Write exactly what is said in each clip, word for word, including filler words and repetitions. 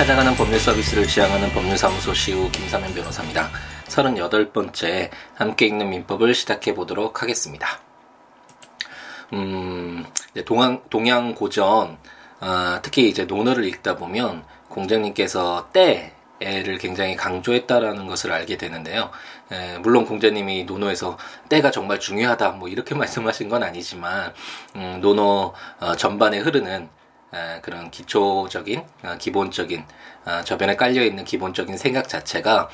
찾아가는 법률 서비스를 지향하는 법률사무소 시우 김상민 변호사입니다. 서른여덟 번째 함께 읽는 민법을 시작해 보도록 하겠습니다. 음, 동양, 동양 고전, 아, 특히 이제 논어를 읽다 보면 공자님께서 때를 굉장히 강조했다라는 것을 알게 되는데요. 에, 물론 공자님이 논어에서 때가 정말 중요하다 뭐 이렇게 말씀하신 건 아니지만 음, 논어 어, 전반에 흐르는 에, 그런 기초적인, 어, 기본적인, 어, 저변에 깔려있는 기본적인 생각 자체가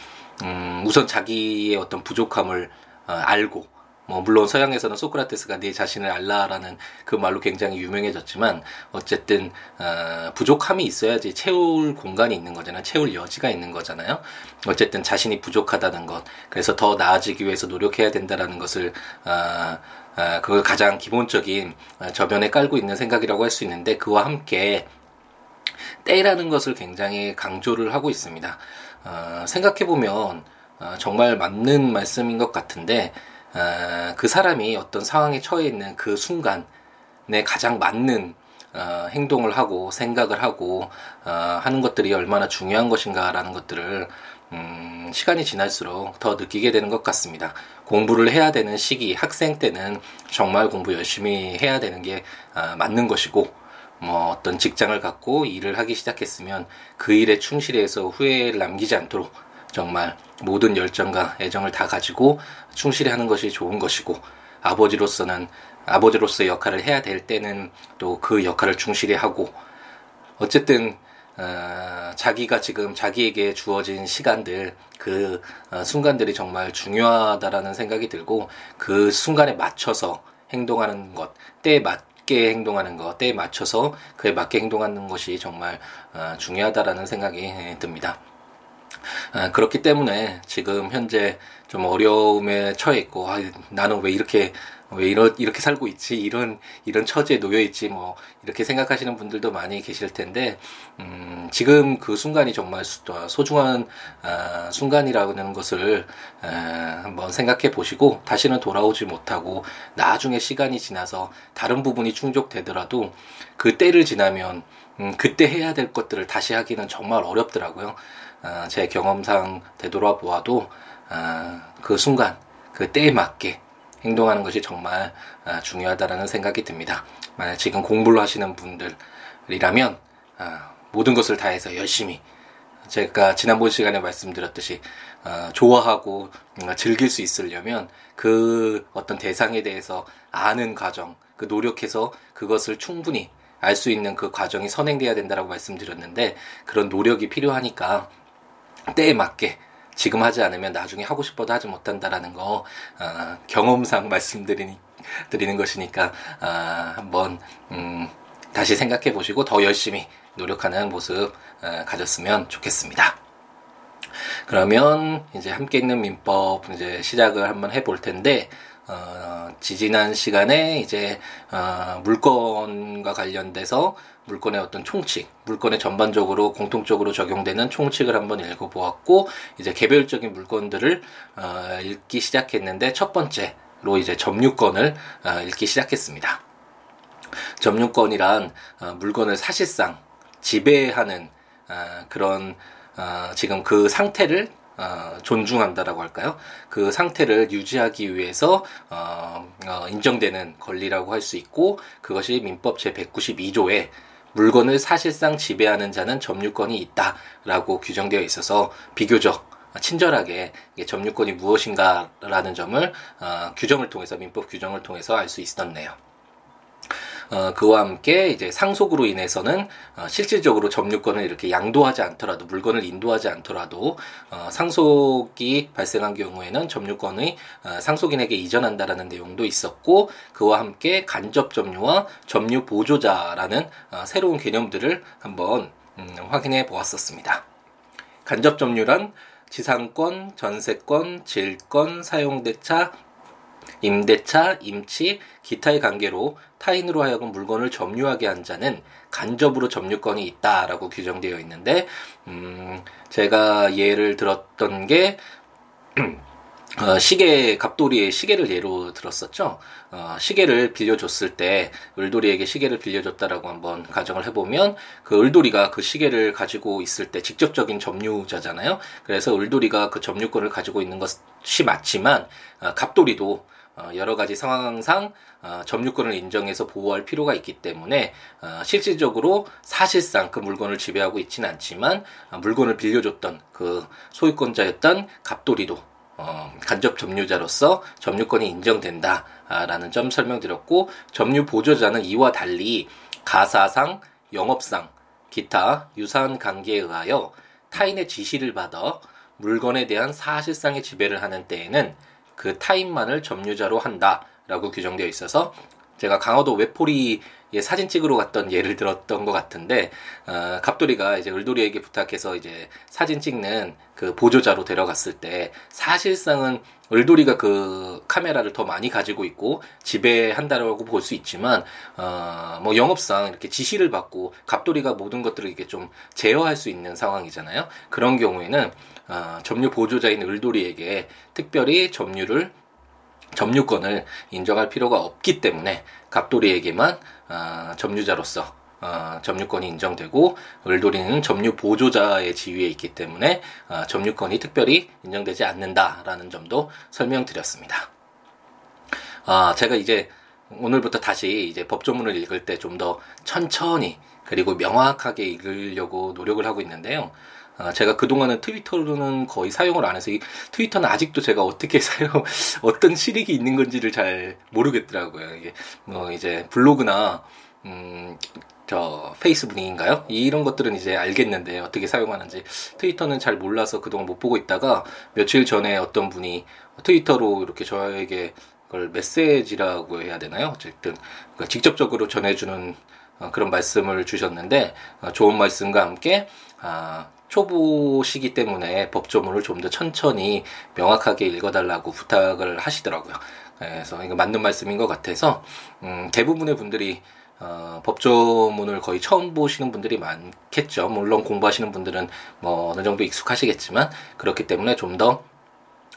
음, 우선 자기의 어떤 부족함을 어, 알고, 뭐 물론 서양에서는 소크라테스가 네 자신을 알라라는 그 말로 굉장히 유명해졌지만 어쨌든 어, 부족함이 있어야지 채울 공간이 있는 거잖아요. 채울 여지가 있는 거잖아요. 어쨌든 자신이 부족하다는 것, 그래서 더 나아지기 위해서 노력해야 된다라는 것을 어, 어, 그걸 가장 기본적인 저변에 깔고 있는 생각이라고 할 수 있는데, 그와 함께 때라는 것을 굉장히 강조를 하고 있습니다. 어, 생각해보면 어, 정말 맞는 말씀인 것 같은데, 어, 그 사람이 어떤 상황에 처해 있는 그 순간에 가장 맞는 어, 행동을 하고 생각을 하고 어, 하는 것들이 얼마나 중요한 것인가라는 것들을 음, 시간이 지날수록 더 느끼게 되는 것 같습니다. 공부를 해야 되는 시기, 학생 때는 정말 공부 열심히 해야 되는 게 어, 맞는 것이고, 뭐 어떤 직장을 갖고 일을 하기 시작했으면 그 일에 충실해서 후회를 남기지 않도록 정말 모든 열정과 애정을 다 가지고 충실히 하는 것이 좋은 것이고, 아버지로서는 아버지로서의 역할을 해야 될 때는 또 그 역할을 충실히 하고, 어쨌든 어, 자기가 지금 자기에게 주어진 시간들, 그 어, 순간들이 정말 중요하다라는 생각이 들고, 그 순간에 맞춰서 행동하는 것, 때에 맞 맞게 행동하는 것, 때에 맞춰서 그에 맞게 행동하는 것이 정말 어, 중요하다라는 생각이 듭니다. 아, 그렇기 때문에 지금 현재 좀 어려움에 처해 있고, 아, 나는 왜 이렇게 왜 이러, 이렇게 살고 있지, 이런 이런 처지에 놓여 있지, 뭐 이렇게 생각하시는 분들도 많이 계실 텐데, 음, 지금 그 순간이 정말 소중한 아, 순간이라는 것을 아, 한번 생각해 보시고, 다시는 돌아오지 못하고 나중에 시간이 지나서 다른 부분이 충족되더라도 그 때를 지나면 음, 그때 해야 될 것들을 다시 하기는 정말 어렵더라고요. 아, 제 경험상 되돌아보아도 아, 그 순간, 그 때에 맞게 행동하는 것이 정말 아, 중요하다라는 생각이 듭니다. 만약 지금 공부를 하시는 분들이라면 아, 모든 것을 다해서 열심히, 제가 지난번 시간에 말씀드렸듯이 아, 좋아하고 즐길 수 있으려면 그 어떤 대상에 대해서 아는 과정, 그 노력해서 그것을 충분히 알 수 있는 그 과정이 선행돼야 된다라고 말씀드렸는데, 그런 노력이 필요하니까 때에 맞게 지금 하지 않으면 나중에 하고 싶어도 하지 못한다라는 거 어, 경험상 말씀드리는 드리는 것이니까 어, 한번 음, 다시 생각해 보시고 더 열심히 노력하는 모습 어, 가졌으면 좋겠습니다. 그러면 이제 함께 읽는 민법 이제 시작을 한번 해볼 텐데, 어, 지지난 시간에 이제 어, 물건과 관련돼서 물건의 어떤 총칙, 물건의 전반적으로 공통적으로 적용되는 총칙을 한번 읽어보았고, 이제 개별적인 물건들을 어, 읽기 시작했는데, 첫 번째로 이제 점유권을 어, 읽기 시작했습니다. 점유권이란 어, 물건을 사실상 지배하는 어, 그런 어, 지금 그 상태를 어, 존중한다라고 할까요? 그 상태를 유지하기 위해서 어, 어, 인정되는 권리라고 할 수 있고, 그것이 민법 제백구십이 조에 물건을 사실상 지배하는 자는 점유권이 있다라고 규정되어 있어서 비교적 친절하게 점유권이 무엇인가라는 점을 어, 규정을 통해서, 민법 규정을 통해서 알 수 있었네요. 어, 그와 함께 이제 상속으로 인해서는 어, 실질적으로 점유권을 이렇게 양도하지 않더라도, 물건을 인도하지 않더라도 어, 상속이 발생한 경우에는 점유권의 어, 상속인에게 이전한다라는 내용도 있었고, 그와 함께 간접 점유와 점유 보조자라는 어, 새로운 개념들을 한번 음, 확인해 보았었습니다. 간접 점유란 지상권, 전세권, 질권, 사용대차, 임대차, 임치, 기타의 관계로 타인으로 하여금 물건을 점유하게 한 자는 간접으로 점유권이 있다라고 규정되어 있는데, 음, 제가 예를 들었던 게 어, 시계, 갑돌이의 시계를 예로 들었었죠. 어, 시계를 빌려줬을 때 을돌이에게 시계를 빌려줬다라고 한번 가정을 해보면, 그 을돌이가 그 시계를 가지고 있을 때 직접적인 점유자잖아요. 그래서 을돌이가 그 점유권을 가지고 있는 것이 맞지만, 어, 갑돌이도 어, 여러 가지 상황상 어, 점유권을 인정해서 보호할 필요가 있기 때문에 어, 실질적으로 사실상 그 물건을 지배하고 있지는 않지만, 어, 물건을 빌려줬던 그 소유권자였던 갑돌이도 어, 간접 점유자로서 점유권이 인정된다라는 점 설명드렸고, 점유 보조자는 이와 달리 가사상, 영업상, 기타 유사한 관계에 의하여 타인의 지시를 받아 물건에 대한 사실상의 지배를 하는 때에는 그 타인만을 점유자로 한다라고 규정되어 있어서, 제가 강화도 외포리에 사진 찍으러 갔던 예를 들었던 것 같은데, 어, 갑돌이가 이제 을돌이에게 부탁해서 이제 사진 찍는 그 보조자로 데려갔을 때, 사실상은 을돌이가 그 카메라를 더 많이 가지고 있고 지배한다라고 볼 수 있지만, 어, 뭐 영업상 이렇게 지시를 받고 갑돌이가 모든 것들을 이게 좀 제어할 수 있는 상황이잖아요. 그런 경우에는 어, 점유 보조자인 을돌이에게 특별히 점유를 점유권을 인정할 필요가 없기 때문에 갑돌이에게만 어, 점유자로서 어, 점유권이 인정되고, 을돌이는 점유 보조자의 지위에 있기 때문에 어, 점유권이 특별히 인정되지 않는다라는 점도 설명드렸습니다. 어, 제가 이제 오늘부터 다시 이제 법조문을 읽을 때 좀 더 천천히 그리고 명확하게 읽으려고 노력을 하고 있는데요. 어, 제가 그동안은 트위터로는 거의 사용을 안 해서, 이 트위터는 아직도 제가 어떻게 사용, 어떤 실익이 있는 건지를 잘 모르겠더라고요. 이게, 뭐, 이제, 블로그나, 음, 저, 페이스북인가요? 이런 것들은 이제 알겠는데, 어떻게 사용하는지. 트위터는 잘 몰라서 그동안 못 보고 있다가, 며칠 전에 어떤 분이 트위터로 이렇게 저에게 그걸 메시지라고 해야 되나요? 어쨌든, 그러니까 직접적으로 전해주는 어, 그런 말씀을 주셨는데, 어, 좋은 말씀과 함께, 아, 초보시기 때문에 법조문을 좀 더 천천히 명확하게 읽어달라고 부탁을 하시더라고요. 그래서 이거 맞는 말씀인 것 같아서, 음, 대부분의 분들이 어, 법조문을 거의 처음 보시는 분들이 많겠죠. 물론 공부하시는 분들은 뭐 어느 정도 익숙하시겠지만, 그렇기 때문에 좀 더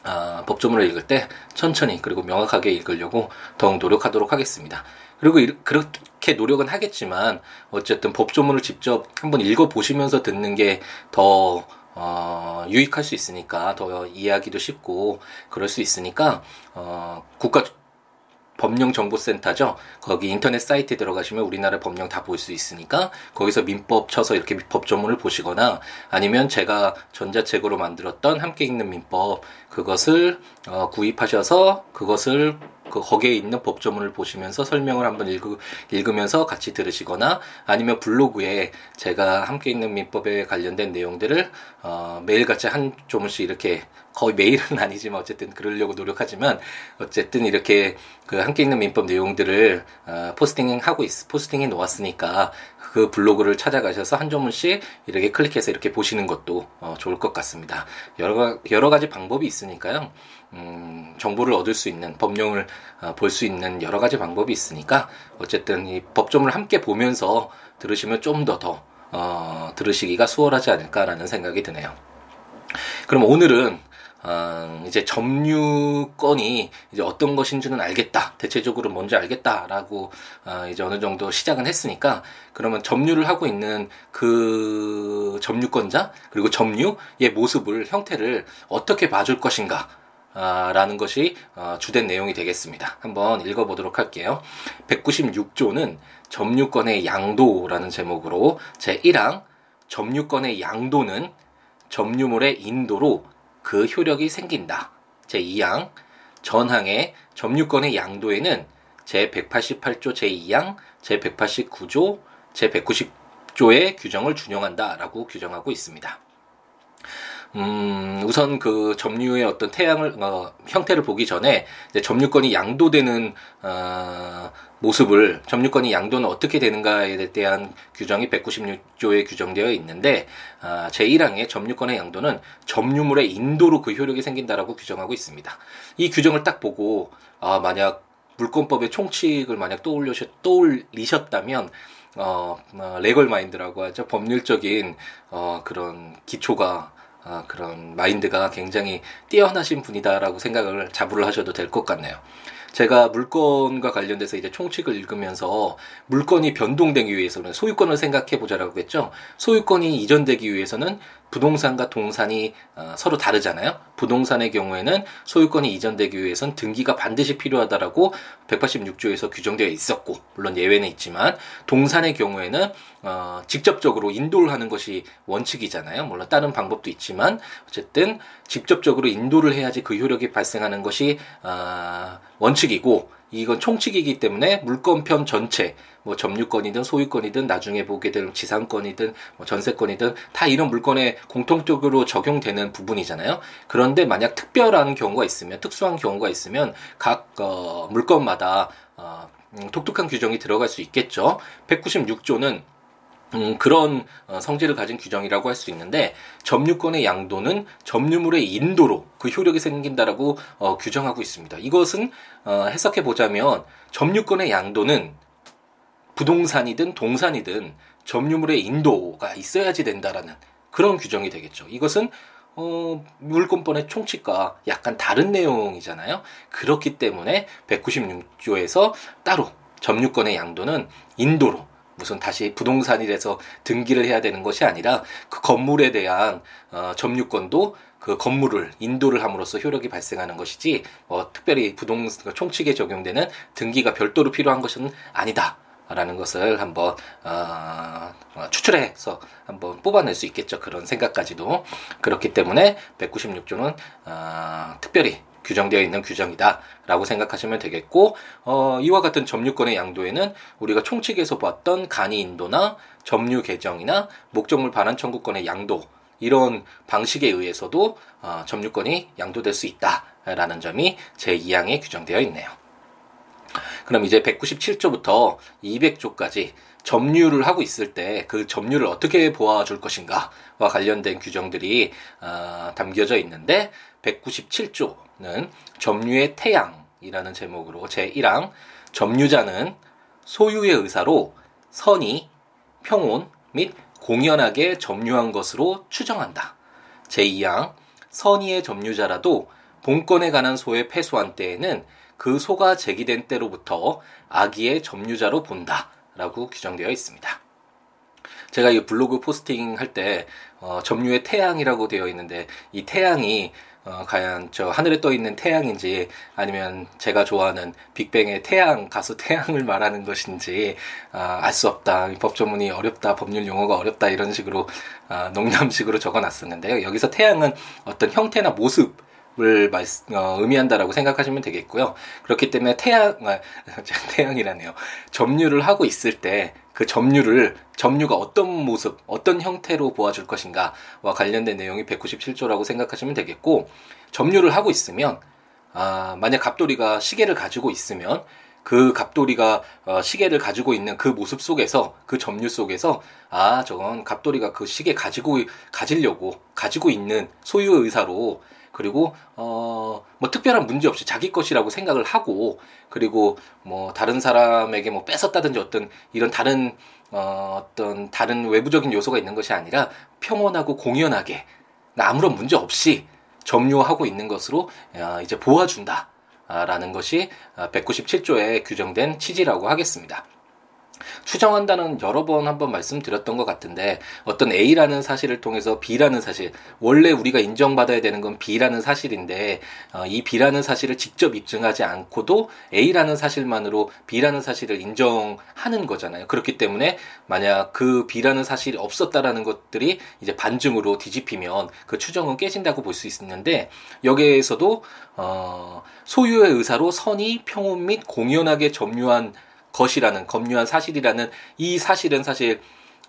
어, 법조문을 읽을 때 천천히 그리고 명확하게 읽으려고 더욱 노력하도록 하겠습니다. 그리고 이, 그렇게 노력은 하겠지만, 어쨌든 법조문을 직접 한번 읽어보시면서 듣는 게 더 어, 유익할 수 있으니까, 더 이해하기도 쉽고 그럴 수 있으니까, 어, 국가 법령정보센터죠. 거기 인터넷 사이트에 들어가시면 우리나라 법령 다 볼 수 있으니까, 거기서 민법 쳐서 이렇게 법조문을 보시거나, 아니면 제가 전자책으로 만들었던 함께 읽는 민법, 그것을 어, 구입하셔서 그것을 그 거기에 있는 법조문을 보시면서 설명을 한번 읽으, 읽으면서 같이 들으시거나, 아니면 블로그에 제가 함께 읽는 민법에 관련된 내용들을 어, 매일같이 한 조문씩 이렇게, 거의 매일은 아니지만 어쨌든 그러려고 노력하지만, 어쨌든 이렇게 그 함께 읽는 민법 내용들을 어, 포스팅하고 있, 포스팅해 놓았으니까 그 블로그를 찾아가셔서 한 조문씩 이렇게 클릭해서 이렇게 보시는 것도 어, 좋을 것 같습니다. 여러, 여러 가지 방법이 있으니까요. 음, 정보를 얻을 수 있는, 법령을 어, 볼 수 있는 여러 가지 방법이 있으니까, 어쨌든 이 법조문을 함께 보면서 들으시면 좀 더 더 어, 들으시기가 수월하지 않을까라는 생각이 드네요. 그럼 오늘은 어, 이제 점유권이 이제 어떤 것인지는 알겠다, 대체적으로 뭔지 알겠다라고 어, 이제 어느 정도 시작은 했으니까, 그러면 점유를 하고 있는 그 점유권자, 그리고 점유의 모습을, 형태를 어떻게 봐줄 것인가 아, 라는 것이 어, 주된 내용이 되겠습니다. 한번 읽어보도록 할게요. 백구십육 조는 점유권의 양도라는 제목으로, 제일 항 점유권의 양도는 점유물의 인도로 그 효력이 생긴다. 제이 항 전항의 점유권의 양도에는 제백팔십팔 조 제이 항, 제백팔십구 조, 제백구십 조의 규정을 준용한다 라고 규정하고 있습니다. 음, 우선 그 점유의 어떤 태양을, 어, 형태를 보기 전에, 이제 점유권이 양도되는, 어, 모습을, 점유권이 양도는 어떻게 되는가에 대한 규정이 백구십육 조에 규정되어 있는데, 어, 제일 항의 점유권의 양도는 점유물의 인도로 그 효력이 생긴다라고 규정하고 있습니다. 이 규정을 딱 보고, 아, 만약 물권법의 총칙을 만약 떠올리셨, 떠올리셨다면, 어, 어, 레걸 마인드라고 하죠. 법률적인, 어, 그런 기초가 아, 그런 마인드가 굉장히 뛰어나신 분이다라고 생각을 자부를 하셔도 될 것 같네요. 제가 물건과 관련돼서 이제 총칙을 읽으면서 물건이 변동되기 위해서는 소유권을 생각해보자라고 했죠. 소유권이 이전되기 위해서는 부동산과 동산이 서로 다르잖아요. 부동산의 경우에는 소유권이 이전되기 위해선 등기가 반드시 필요하다라고 백팔십육 조에서 규정되어 있었고, 물론 예외는 있지만, 동산의 경우에는 어, 직접적으로 인도를 하는 것이 원칙이잖아요. 물론 다른 방법도 있지만 어쨌든 직접적으로 인도를 해야지 그 효력이 발생하는 것이 어, 원칙이고, 이건 총칙이기 때문에 물권편 전체, 뭐 점유권이든 소유권이든 나중에 보게 될 지상권이든 뭐 전세권이든 다 이런 물권에 공통적으로 적용되는 부분이잖아요. 그런데 만약 특별한 경우가 있으면, 특수한 경우가 있으면 각 어, 물권마다 어, 음, 독특한 규정이 들어갈 수 있겠죠. 백구십육 조는 음, 그런 어, 성질을 가진 규정이라고 할 수 있는데, 점유권의 양도는 점유물의 인도로 그 효력이 생긴다라고 어, 규정하고 있습니다. 이것은 어, 해석해 보자면, 점유권의 양도는 부동산이든 동산이든 점유물의 인도가 있어야지 된다라는 그런 규정이 되겠죠. 이것은 어, 물권법의 총칙과 약간 다른 내용이잖아요. 그렇기 때문에 백구십육 조에서 따로 점유권의 양도는 인도로, 무슨 다시 부동산이라서 등기를 해야 되는 것이 아니라 그 건물에 대한 어, 점유권도 그 건물을 인도를 함으로써 효력이 발생하는 것이지, 뭐 특별히 부동산 총칙에 적용되는 등기가 별도로 필요한 것은 아니다라는 것을 한번 어, 추출해서 한번 뽑아낼 수 있겠죠. 그런 생각까지도. 그렇기 때문에 백구십육 조는 어, 특별히 규정되어 있는 규정이다라고 생각하시면 되겠고, 어, 이와 같은 점유권의 양도에는 우리가 총칙에서 보았던 간이인도나 점유개정이나 목적물 반환청구권의 양도, 이런 방식에 의해서도 어, 점유권이 양도될 수 있다라는 점이 제이 항에 규정되어 있네요. 그럼 이제 백구십칠 조부터 이백 조까지 점유를 하고 있을 때 그 점유를 어떻게 보아줄 것인가와 관련된 규정들이 어, 담겨져 있는데, 백구십칠 조는 점유의 태양이라는 제목으로 제일 항, 점유자는 소유의 의사로 선의, 평온 및 공연하게 점유한 것으로 추정한다. 제이 항, 선의의 점유자라도 본권에 관한 소의 패소한 때에는 그 소가 제기된 때로부터 악의의 점유자로 본다 라고 규정되어 있습니다. 제가 이 블로그 포스팅 할 때 어, 점유의 태양이라고 되어 있는데, 이 태양이 어, 과연 저 하늘에 떠 있는 태양인지, 아니면 제가 좋아하는 빅뱅의 태양, 가수 태양을 말하는 것인지 아, 알 수 없다, 법 조문이 어렵다, 법률 용어가 어렵다, 이런 식으로 아, 농담식으로 적어놨었는데요. 여기서 태양은 어떤 형태나 모습 을 어, 의미한다라고 생각하시면 되겠고요. 그렇기 때문에 태양, 아, 태양이라네요. 점유를 하고 있을 때 그 점유를, 점유가 어떤 모습, 어떤 형태로 보아줄 것인가와 관련된 내용이 백구십칠 조라고 생각하시면 되겠고, 점유를 하고 있으면, 아, 만약 갑돌이가 시계를 가지고 있으면 그 갑돌이가 어, 시계를 가지고 있는 그 모습 속에서, 그 점유 속에서, 아, 저건 갑돌이가 그 시계 가지고, 가지려고, 가지고 있는 소유의 의사로, 그리고 어, 뭐 특별한 문제 없이 자기 것이라고 생각을 하고, 그리고 뭐 다른 사람에게 뭐 뺏었다든지 어떤 이런 다른 어, 어떤 다른 외부적인 요소가 있는 것이 아니라 평온하고 공연하게 아무런 문제 없이 점유하고 있는 것으로 야, 이제 보아준다라는 것이 백구십칠 조에 규정된 취지라고 하겠습니다. 추정한다는 여러 번 한번 말씀드렸던 것 같은데, 어떤 A라는 사실을 통해서 B라는 사실, 원래 우리가 인정받아야 되는 건 B라는 사실인데, 어, 이 B라는 사실을 직접 입증하지 않고도 A라는 사실만으로 B라는 사실을 인정하는 거잖아요. 그렇기 때문에 만약 그 B라는 사실이 없었다라는 것들이 이제 반증으로 뒤집히면 그 추정은 깨진다고 볼 수 있는데, 여기에서도 어, 소유의 의사로 선의, 평온 및 공연하게 점유한 것이라는, 검유한 사실이라는 이 사실은 사실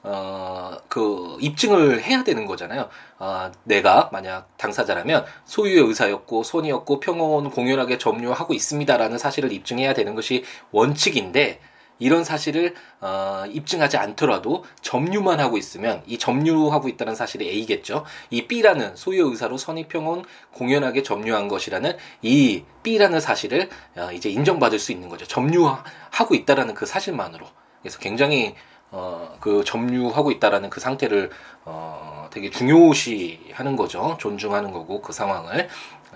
어, 그 입증을 해야 되는 거잖아요. 어, 내가 만약 당사자라면 소유의 의사였고 손이었고 평온 공연하게 점유하고 있습니다라는 사실을 입증해야 되는 것이 원칙인데, 이런 사실을 어, 입증하지 않더라도 점유만 하고 있으면, 이 점유하고 있다는 사실이 A겠죠. 이 B라는, 소유의 의사로 선의, 평온, 공연하게 점유한 것이라는 이 B라는 사실을 어, 이제 인정받을 수 있는 거죠. 점유하고 있다라는 그 사실만으로. 그래서 굉장히 어, 그 점유하고 있다라는 그 상태를 어, 되게 중요시하는 거죠. 존중하는 거고 그 상황을.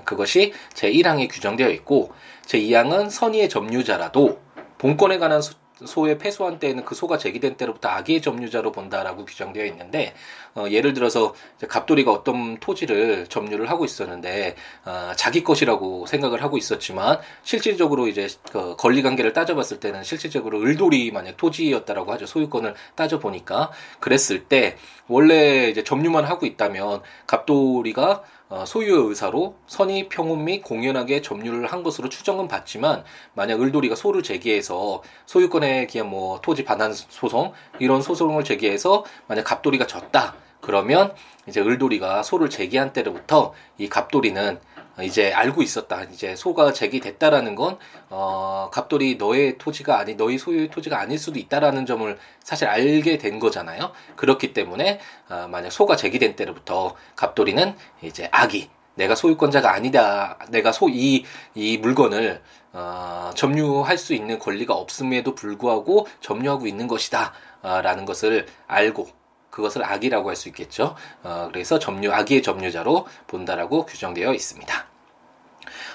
그것이 제일 항에 규정되어 있고 제이 항은 선의의 점유자라도 본권에 관한 소, 소의 패소한 때에는 그 소가 제기된 때로부터 악의의 점유자로 본다라고 규정되어 있는데 어, 예를 들어서 이제 갑돌이가 어떤 토지를 점유를 하고 있었는데 어, 자기 것이라고 생각을 하고 있었지만 실질적으로 이제 그 권리관계를 따져봤을 때는 실질적으로 을돌이 만약 토지였다라고 하죠. 소유권을 따져보니까 그랬을 때 원래 이제 점유만 하고 있다면 갑돌이가 어, 소유의 의사로 선의, 평온 및 공연하게 점유를 한 것으로 추정은 받지만 만약 을돌이가 소를 제기해서 소유권에 기한 뭐 토지 반환 소송 이런 소송을 제기해서 만약 갑돌이가 졌다 그러면 이제 을돌이가 소를 제기한 때로부터 이 갑돌이는 이제 알고 있었다. 이제 소가 제기됐다라는 건 어, 갑돌이 너의 토지가 아니 너의 소유의 토지가 아닐 수도 있다라는 점을 사실 알게 된 거잖아요. 그렇기 때문에 어, 만약 소가 제기된 때로부터 갑돌이는 이제 악이 내가 소유권자가 아니다. 내가 소 이 이 물건을 어, 점유할 수 있는 권리가 없음에도 불구하고 점유하고 있는 것이다. 어, 라는 것을 알고 그것을 악이라고 할 수 있겠죠. 어, 그래서 점유, 악의의 점유자로 본다라고 규정되어 있습니다.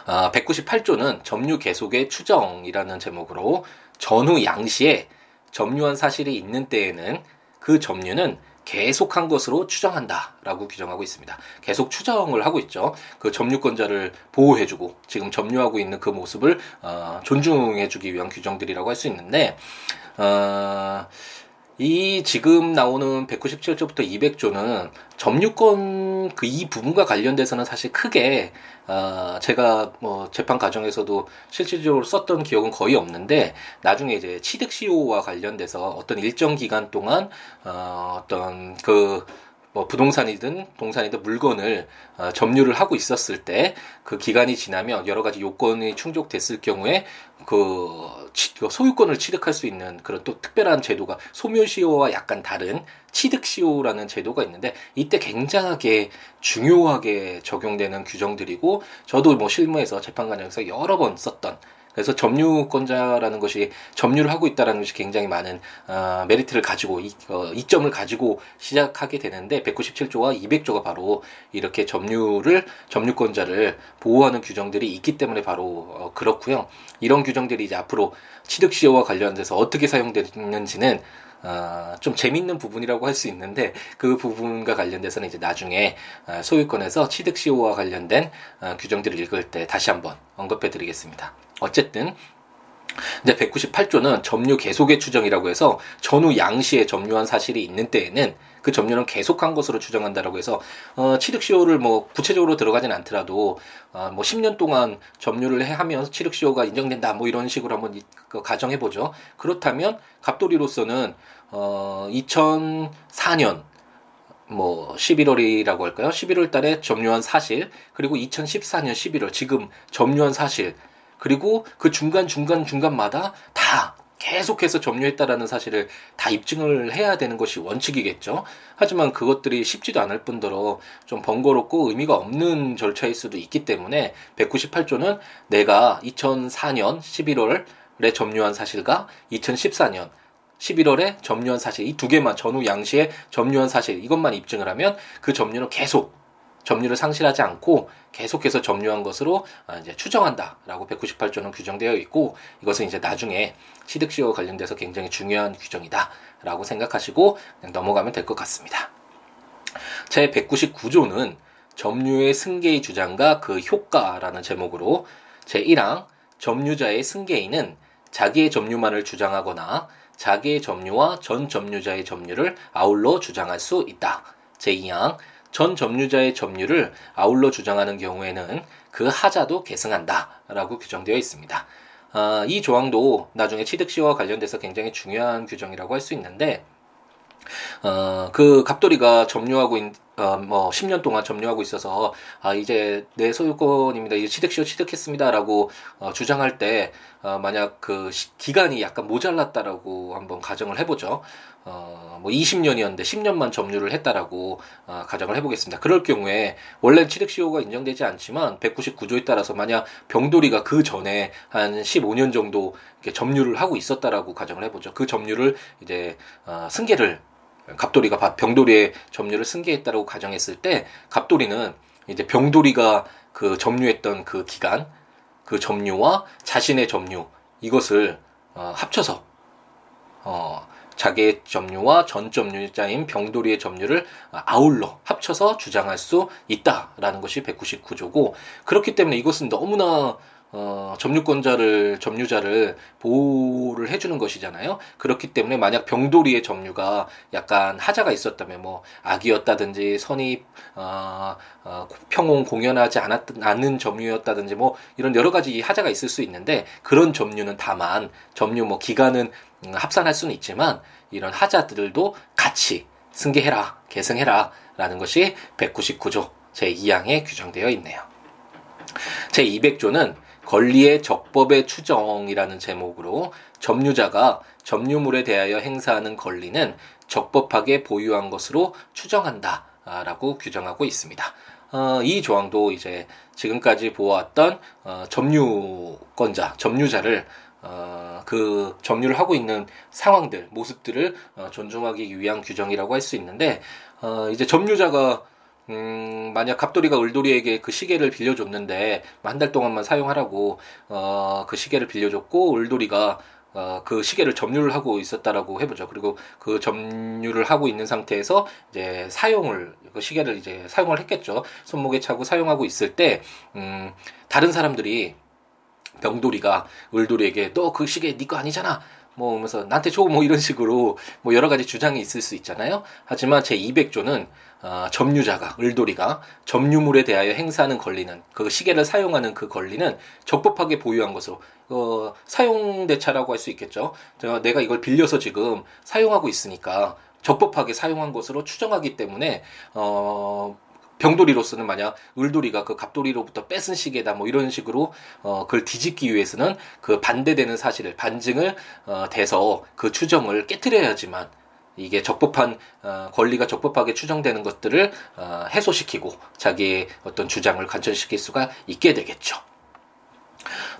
어, 백구십팔 조는 점유 계속의 추정이라는 제목으로 전후 양시에 점유한 사실이 있는 때에는 그 점유는 계속한 것으로 추정한다라고 규정하고 있습니다. 계속 추정을 하고 있죠. 그 점유권자를 보호해주고 지금 점유하고 있는 그 모습을 어, 존중해주기 위한 규정들이라고 할 수 있는데 어, 이 지금 나오는 백구십칠 조부터 이백 조는 점유권 그 이 부분과 관련돼서는 사실 크게 어 제가 뭐 재판 과정에서도 실질적으로 썼던 기억은 거의 없는데 나중에 이제 취득시효와 관련돼서 어떤 일정 기간 동안 어 어떤 그 뭐 부동산이든 동산이든 물건을 어, 점유를 하고 있었을 때 그 기간이 지나면 여러 가지 요건이 충족됐을 경우에 그 치, 소유권을 취득할 수 있는 그런 또 특별한 제도가 소멸시효와 약간 다른 취득시효라는 제도가 있는데 이때 굉장하게 중요하게 적용되는 규정들이고 저도 뭐 실무에서 재판 과정에서 여러 번 썼던 그래서 점유권자라는 것이 점유를 하고 있다라는 것이 굉장히 많은 어, 메리트를 가지고 이, 어, 이점을 가지고 시작하게 되는데 백구십칠 조와 이백 조가 바로 이렇게 점유를 점유권자를 보호하는 규정들이 있기 때문에 바로 어, 그렇고요. 이런 규정들이 이제 앞으로 취득시효와 관련돼서 어떻게 사용되는지는 어, 좀 재밌는 부분이라고 할 수 있는데 그 부분과 관련돼서는 이제 나중에 소유권에서 취득시효와 관련된 어, 규정들을 읽을 때 다시 한번 언급해 드리겠습니다. 어쨌든 이제 백구십팔 조는 점유 계속의 추정이라고 해서 전후 양시에 점유한 사실이 있는 때에는 그 점유는 계속한 것으로 추정한다라고 해서 어, 취득시효를 뭐 구체적으로 들어가진 않더라도 어, 뭐 십 년 동안 점유를 해 하면서 취득시효가 인정된다 뭐 이런 식으로 한번 이, 그 가정해 보죠. 그렇다면 갑돌이로서는 어, 이천사 년 뭐 십일월이라고 할까요? 십일월 달에 점유한 사실 그리고 이천십사 년 십일월 지금 점유한 사실 그리고 그 중간중간중간마다 다 계속해서 점유했다라는 사실을 다 입증을 해야 되는 것이 원칙이겠죠. 하지만 그것들이 쉽지도 않을 뿐더러 좀 번거롭고 의미가 없는 절차일 수도 있기 때문에 백구십팔 조는 내가 이천사 년 십일월에 점유한 사실과 이천십사 년 십일월에 점유한 사실 이 두 개만 전후 양시에 점유한 사실 이것만 입증을 하면 그 점유는 계속 점유를 상실하지 않고 계속해서 점유한 것으로 이제 추정한다라고 백구십팔 조는 규정되어 있고 이것은 이제 나중에 취득시효와 관련돼서 굉장히 중요한 규정이다라고 생각하시고 넘어가면 될 것 같습니다. 제 백구십구 조는 점유의 승계의 주장과 그 효과라는 제목으로 제일 항 점유자의 승계인은 자기의 점유만을 주장하거나 자기의 점유와 전 점유자의 점유를 아울러 주장할 수 있다. 제이 항 전 점유자의 점유를 아울러 주장하는 경우에는 그 하자도 계승한다라고 규정되어 있습니다. 아, 이 조항도 나중에 취득시효와 관련돼서 굉장히 중요한 규정이라고 할 수 있는데 어, 그 갑돌이가 점유하고 있는 어, 뭐 십 년 동안 점유하고 있어서 아 이제 내 소유권입니다. 이제 취득시효 취득했습니다라고 어, 주장할 때 어, 만약 그 시, 기간이 약간 모자랐다라고 한번 가정을 해보죠. 어, 뭐 이십 년이었는데 십 년만 점유를 했다라고 어, 가정을 해보겠습니다. 그럴 경우에 원래 취득시효가 인정되지 않지만 백구십구 조에 따라서 만약 병돌이가 그 전에 한 십오 년 정도 이렇게 점유를 하고 있었다라고 가정을 해보죠. 그 점유를 이제 어, 승계를 갑돌이가 병돌이의 점유를 승계했다라고 가정했을 때 갑돌이는 이제 병돌이가 그 점유했던 그 기간, 그 점유와 자신의 점유 이것을 어, 합쳐서 어, 자기의 점유와 전 점유자인 병돌이의 점유를 아울러 합쳐서 주장할 수 있다라는 것이 백구십구 조고 그렇기 때문에 이것은 너무나 어, 점유권자를, 점유자를 보호를 해주는 것이잖아요. 그렇기 때문에 만약 병돌이의 점유가 약간 하자가 있었다면, 뭐, 악이었다든지, 선이, 어, 어, 평온 공연하지 않았, 않는 점유였다든지, 뭐, 이런 여러 가지 하자가 있을 수 있는데, 그런 점유는 다만, 점유 뭐, 기간은 음, 합산할 수는 있지만, 이런 하자들도 같이 승계해라, 계승해라, 라는 것이 백구십구 조 제이 항에 규정되어 있네요. 제이백 조는 권리의 적법의 추정이라는 제목으로 점유자가 점유물에 대하여 행사하는 권리는 적법하게 보유한 것으로 추정한다 라고 규정하고 있습니다. 어, 이 조항도 이제 지금까지 보았던 어, 점유권자, 점유자를 어, 그 점유를 하고 있는 상황들, 모습들을 어, 존중하기 위한 규정이라고 할 수 있는데 어, 이제 점유자가 음, 만약 갑돌이가 을돌이에게 그 시계를 빌려줬는데, 한 달 동안만 사용하라고, 어, 그 시계를 빌려줬고, 을돌이가, 어, 그 시계를 점유를 하고 있었다라고 해보죠. 그리고 그 점유를 하고 있는 상태에서, 이제, 사용을, 그 시계를 이제 사용을 했겠죠. 손목에 차고 사용하고 있을 때, 음, 다른 사람들이, 병돌이가 을돌이에게, 너 그 시계 네 거 아니잖아! 뭐, 하면서, 나한테 줘! 뭐, 이런 식으로, 뭐, 여러 가지 주장이 있을 수 있잖아요. 하지만 제이백 조는, 어, 점유자가, 을돌이가, 점유물에 대하여 행사하는 권리는, 그 시계를 사용하는 그 권리는 적법하게 보유한 것으로, 어, 사용대차라고 할 수 있겠죠. 내가 이걸 빌려서 지금 사용하고 있으니까, 적법하게 사용한 것으로 추정하기 때문에, 어, 병돌이로서는 만약 을돌이가 그 갑돌이로부터 뺏은 시계다 뭐 이런 식으로 어 그걸 뒤집기 위해서는 그 반대되는 사실을 반증을 어 대서 그 추정을 깨뜨려야지만 이게 적법한 어 권리가 적법하게 추정되는 것들을 어 해소시키고 자기의 어떤 주장을 관철시킬 수가 있게 되겠죠.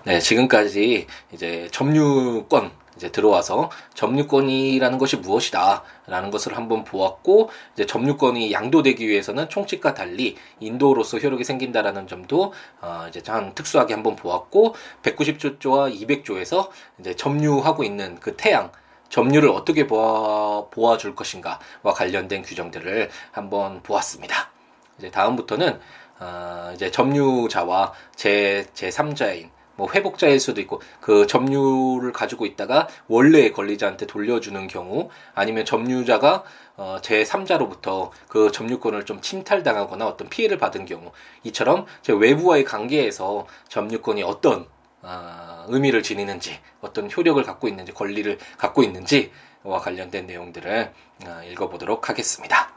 네, 지금까지 이제 점유권 이제 들어와서 점유권이라는 것이 무엇이다라는 것을 한번 보았고 이제 점유권이 양도되기 위해서는 총칙과 달리 인도로서 효력이 생긴다라는 점도 어 이제 참 특수하게 한번 보았고 백구십칠 조와 이백 조에서 이제 점유하고 있는 그 태양 점유를 어떻게 보아 보아줄 것인가와 관련된 규정들을 한번 보았습니다. 이제 다음부터는 어 이제 점유자와 제 제삼자인 뭐 회복자일 수도 있고 그 점유를 가지고 있다가 원래의 권리자한테 돌려주는 경우 아니면 점유자가 어 제삼자로부터 그 점유권을 좀 침탈당하거나 어떤 피해를 받은 경우 이처럼 제 외부와의 관계에서 점유권이 어떤 어 의미를 지니는지 어떤 효력을 갖고 있는지 권리를 갖고 있는지와 관련된 내용들을 어 읽어보도록 하겠습니다.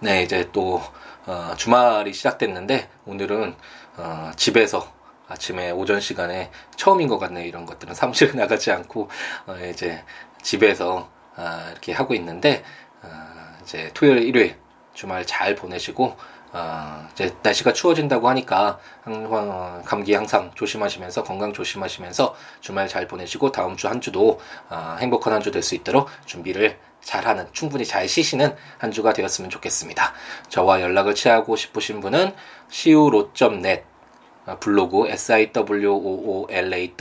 네, 이제 또 어 주말이 시작됐는데 오늘은 어 집에서 아침에 오전 시간에 처음인 것 같네요. 이런 것들은 사무실에 나가지 않고 어 이제 집에서 어 이렇게 하고 있는데 어 이제 토요일, 일요일 주말 잘 보내시고 어 이제 날씨가 추워진다고 하니까 항상 감기 항상 조심하시면서 건강 조심하시면서 주말 잘 보내시고 다음 주 한 주도 어 행복한 한 주 될 수 있도록 준비를 잘하는 충분히 잘 쉬시는 한 주가 되었으면 좋겠습니다. 저와 연락을 취하고 싶으신 분은 씨유로 닷 넷 블로그 시우로olaw.net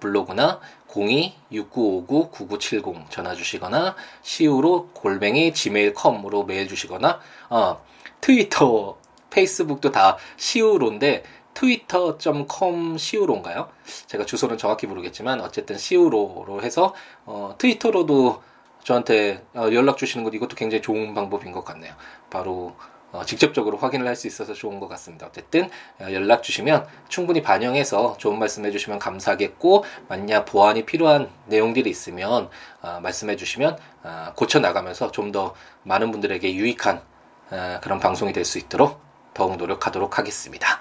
블로그나 공이 육구오구 구구칠공 전화 주시거나 시우로 골뱅이 지메일 닷컴으로 메일 주시거나 어, 트위터, 페이스북도 다 시우로인데 트위터 닷 컴 시우로인가요? 제가 주소는 정확히 모르겠지만 어쨌든 시우로로 해서 어, 트위터로도 저한테 연락 주시는 것 이것도 굉장히 좋은 방법인 것 같네요. 바로 어, 직접적으로 확인을 할 수 있어서 좋은 것 같습니다. 어쨌든 연락 주시면 충분히 반영해서 좋은 말씀해 주시면 감사하겠고, 만약 보완이 필요한 내용들이 있으면 어, 말씀해 주시면 어, 고쳐나가면서 좀 더 많은 분들에게 유익한 어, 그런 방송이 될 수 있도록 더욱 노력하도록 하겠습니다.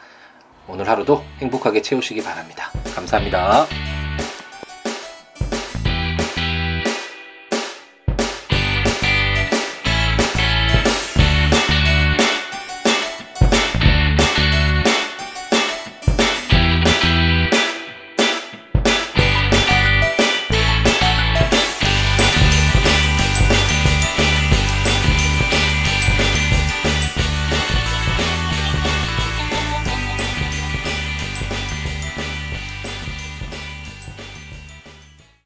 오늘 하루도 행복하게 채우시기 바랍니다. 감사합니다.